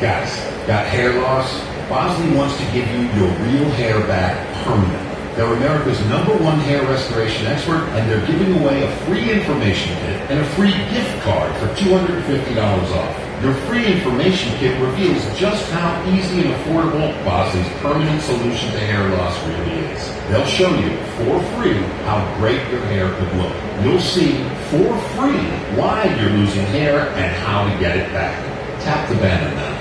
Guys, got hair loss? Bosley wants to give you your real hair back permanently. They're America's #1 hair restoration expert, and they're giving away a free information kit and a free gift card for $250 off. Your free information kit reveals just how easy and affordable Bosley's permanent solution to hair loss really is. They'll show you for free how great your hair could look. You'll see for free why you're losing hair and how to get it back. Tap the banner now.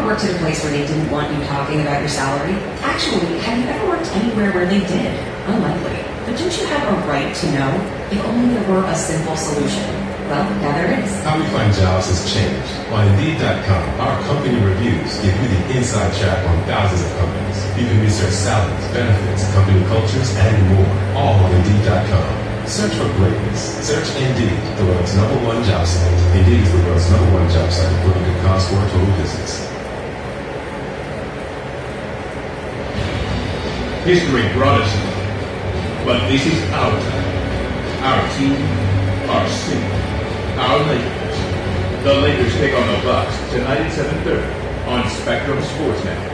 Worked at a place where they didn't want you talking about your salary? Actually, have you ever worked anywhere where they did? Unlikely. But don't you have a right to know? If only there were a simple solution. Well, now there is. How we find jobs has changed. On Indeed.com, our company reviews give you the inside track on thousands of companies. You can research salaries, benefits, company cultures, and more. All on Indeed.com. Search for greatness. Search Indeed, the world's #1 job site. Indeed is the world's #1 job site, according to Comscore Total Business. History brought us here, but this is our time, our team, our city, our Lakers. The Lakers take on the Bucks tonight at 7:30 on Spectrum Sports Network.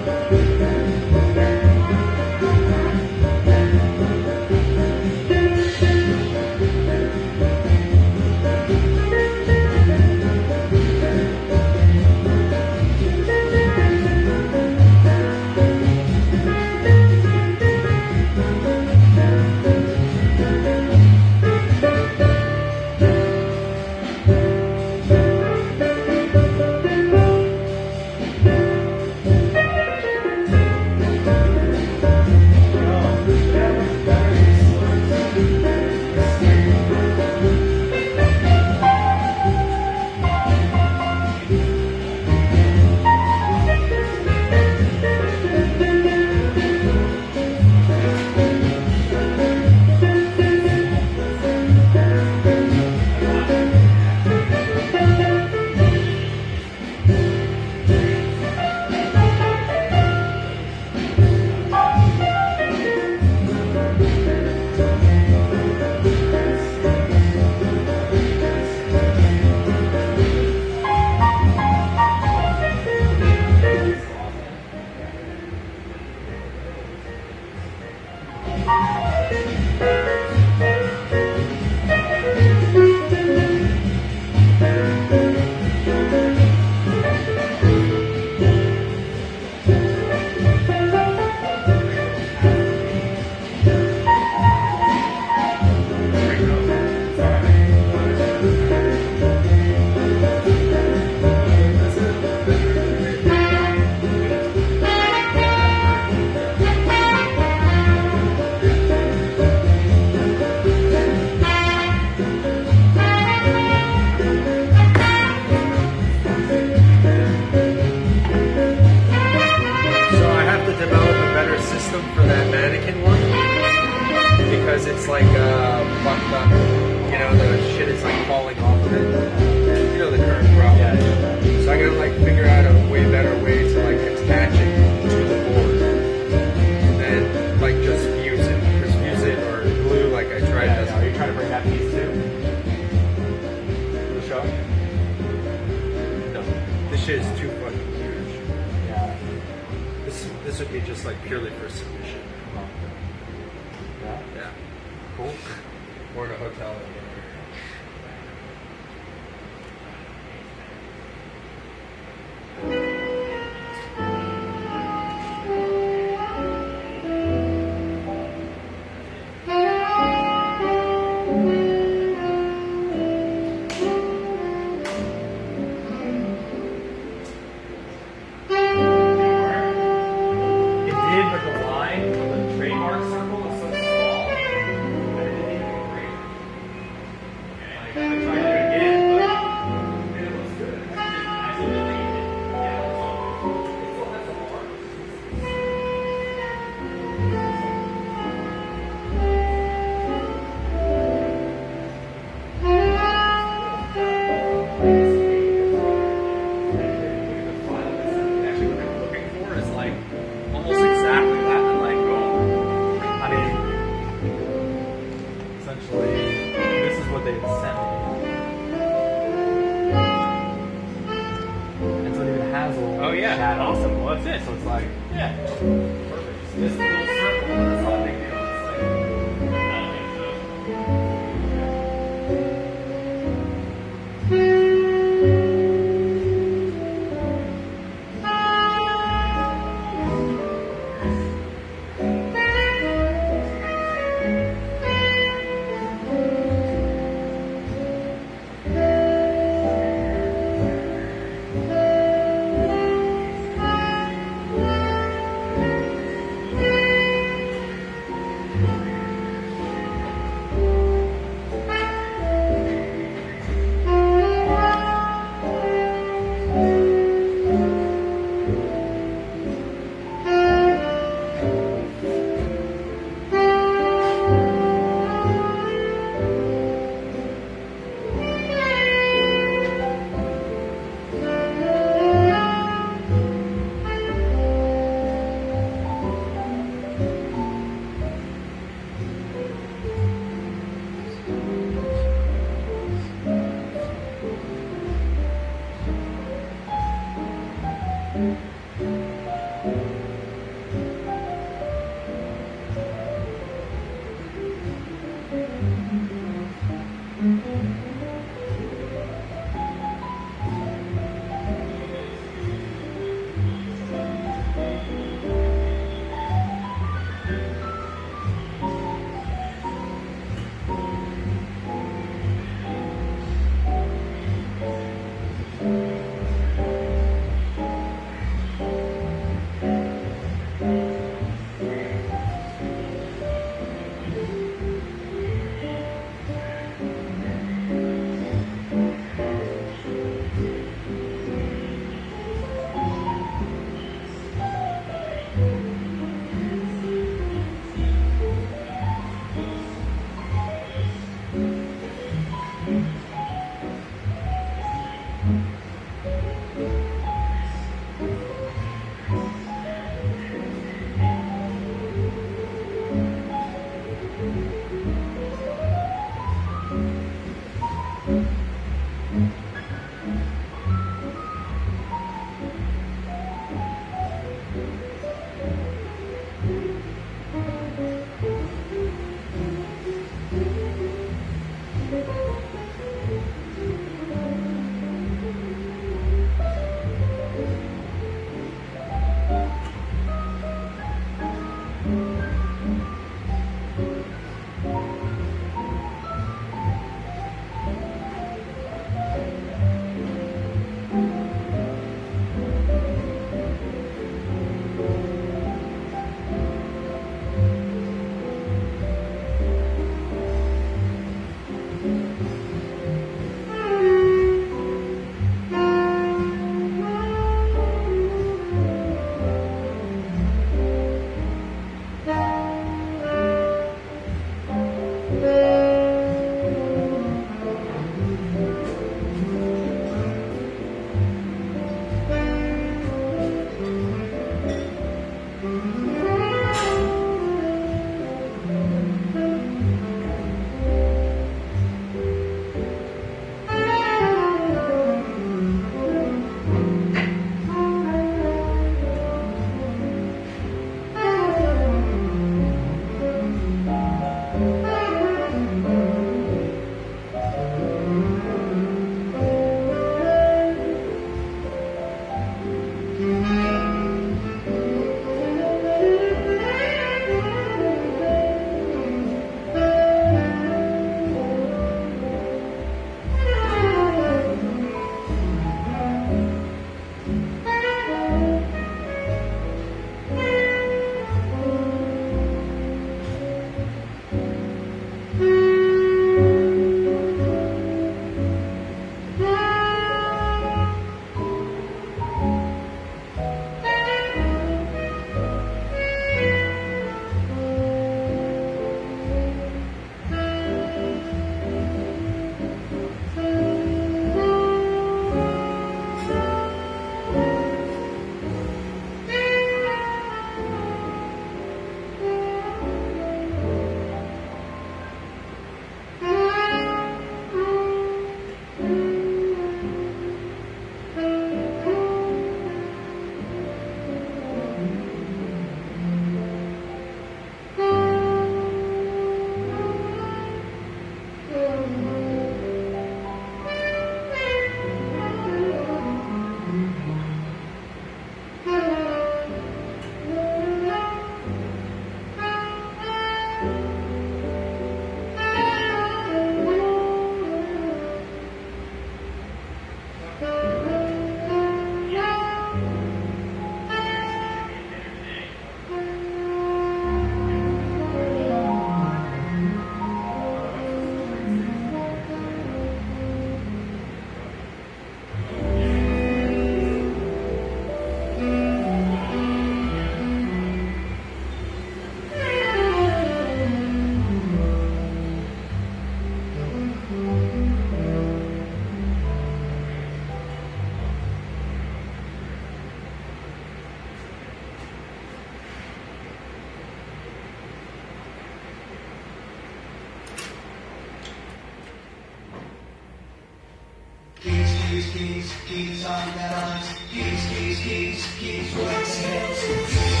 skis, skis on that ice. Skis, skis, skis, skis with skis. Skis, skis, skis, skis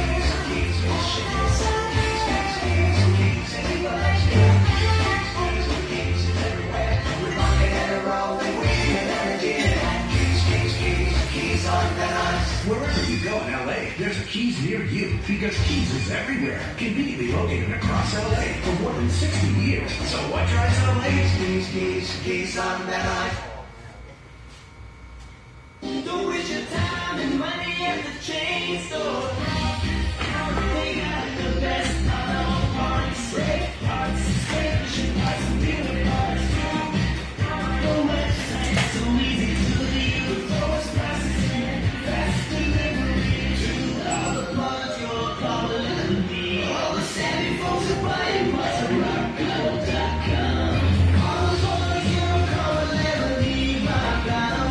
with skis. Skis, skis, skis, skis anywhere. Skis, skis, skis, skis everywhere. We're rocking and a rolling, we and energy. Skis, skis, skis, skis on that ice. Wherever you go in L.A., there's a Keys near you, because Keys is everywhere. Conveniently located across L.A. for more than 60 years. So what drives L.A.? Keys, Keys, Keys on that ice. Don't waste your time and money at the chain store. They got the best auto parts. Great parts, suspension parts, dealer parts. So much time, so easy to use. Lowest prices and fast delivery to all the plugs you're calling me. All the savvy folks who buy it must rockauto.com. All the boys you're calling never leave my God.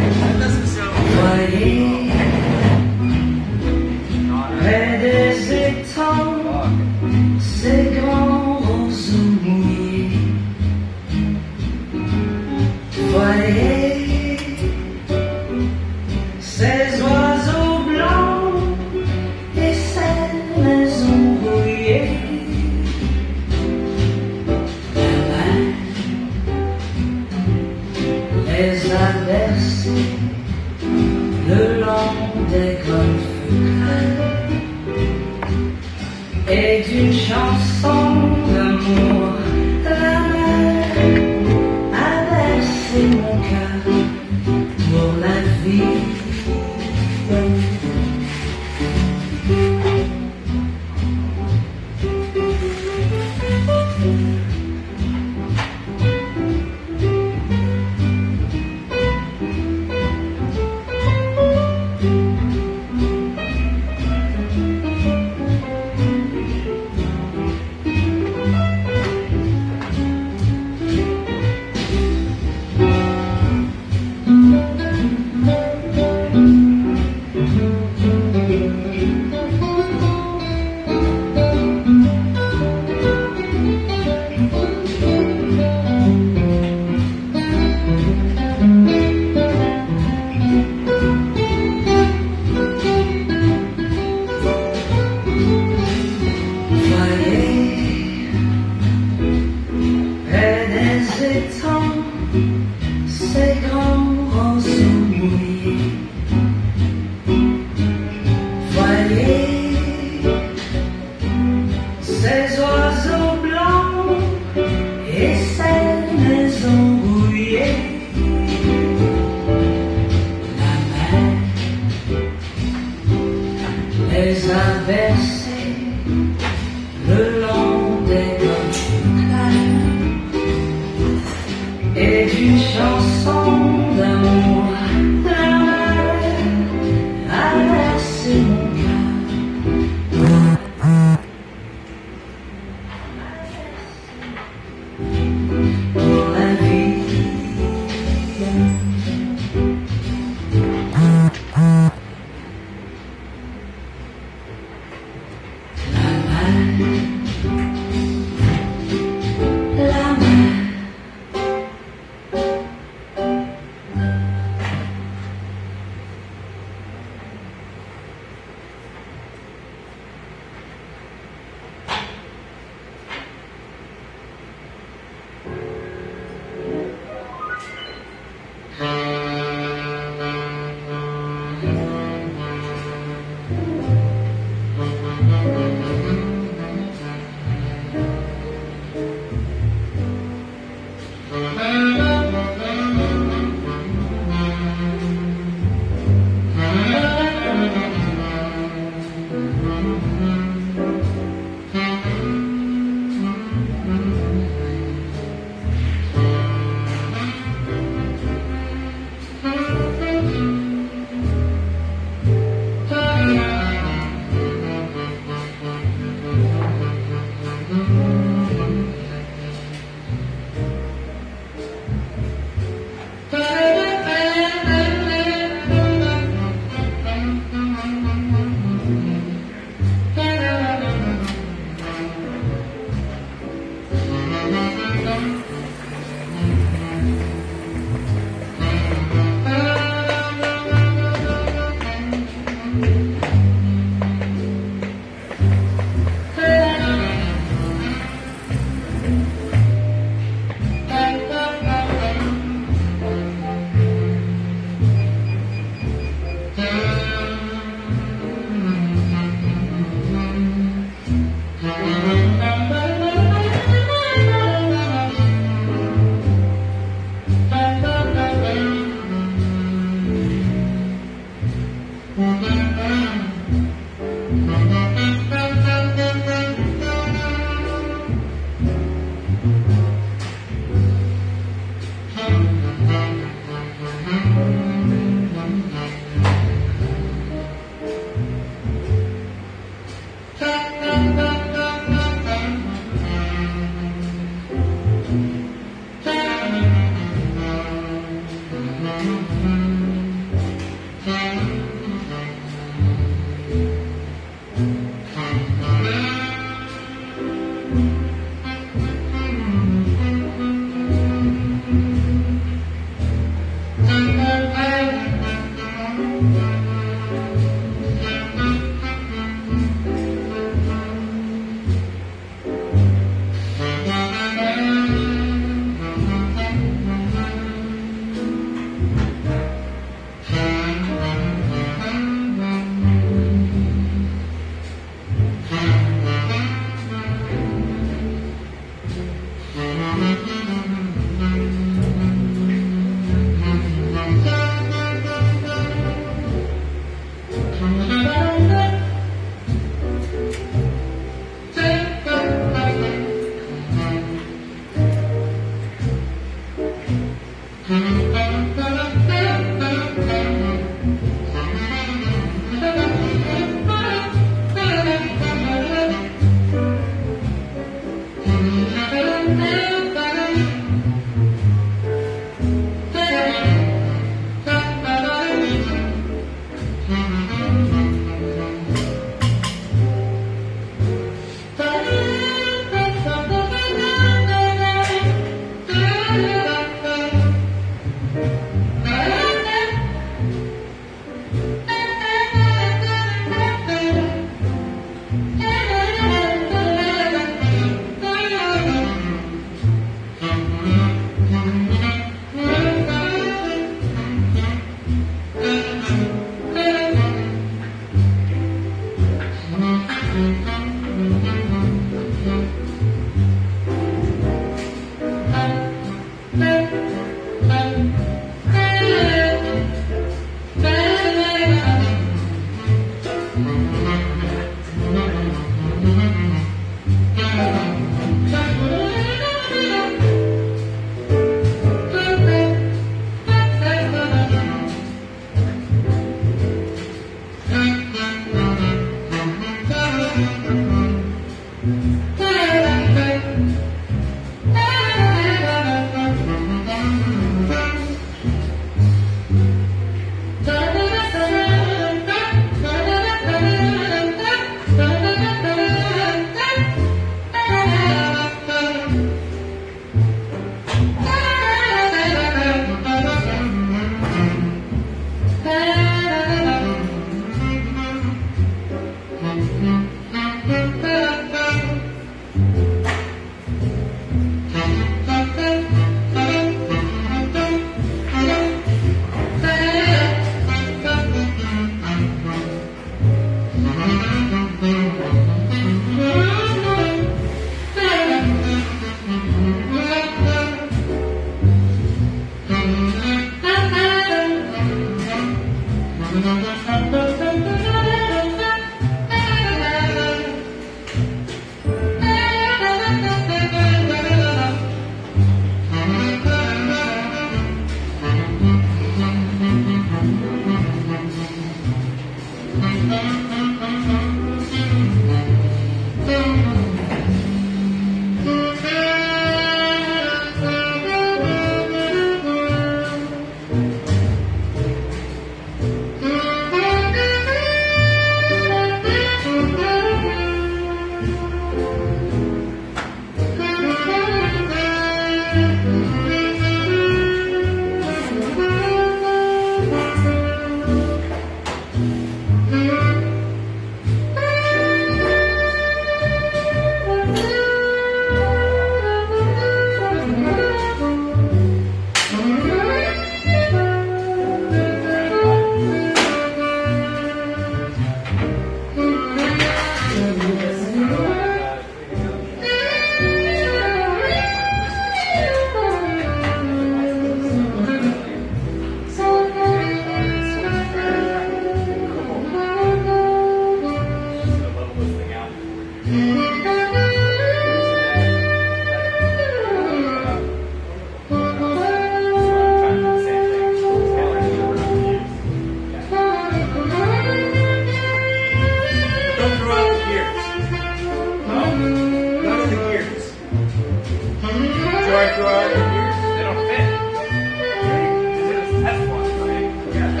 They don't fit. They did a test one, right? Yeah.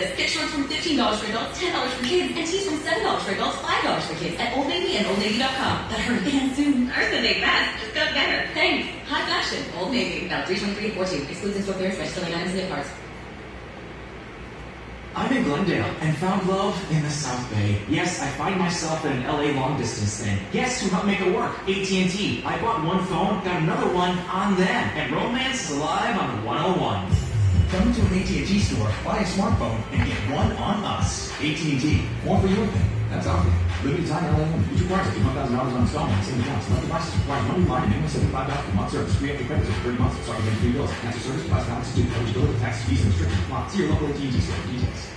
this. Get shorts from $15 for adults, $10 for kids, and tees from $7 for adults, $5 for kids at Old Navy and OldNavy.com. Better again soon. Ours are made fast. Just got better. Thanks. High fashion. Old Navy. About 323-42. Excludes in-store clearance by selling items and gift cards. I'm in Glendale and found love in the South Bay. Yes, I find myself in an LA long distance thing. Guess who helped make it work? AT&T. I bought one phone, got another one on them. And romance is alive on 101. Come to an AT&T store, buy a smartphone, and get one on us. AT&T. More for your thing. That's awesome. Limited time LA only. Each requires $51,000 on installment. Same accounts. Select devices require money line and minimum $75 per month service. Free after credit for 30 months. Starting with free bills. Cancel service plus balance due. Eligibility, taxes, fees, and restrictions. Apply. See your local AT&T store for details.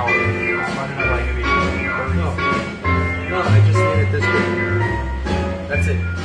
hour. I'm running up like maybe 30. No, I just need it this big. That's it.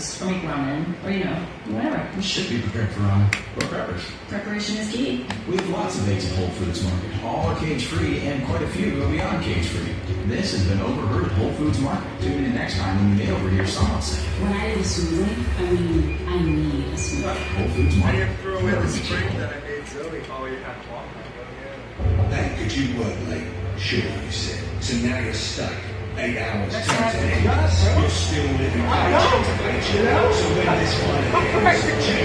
Still living. I know. So when this one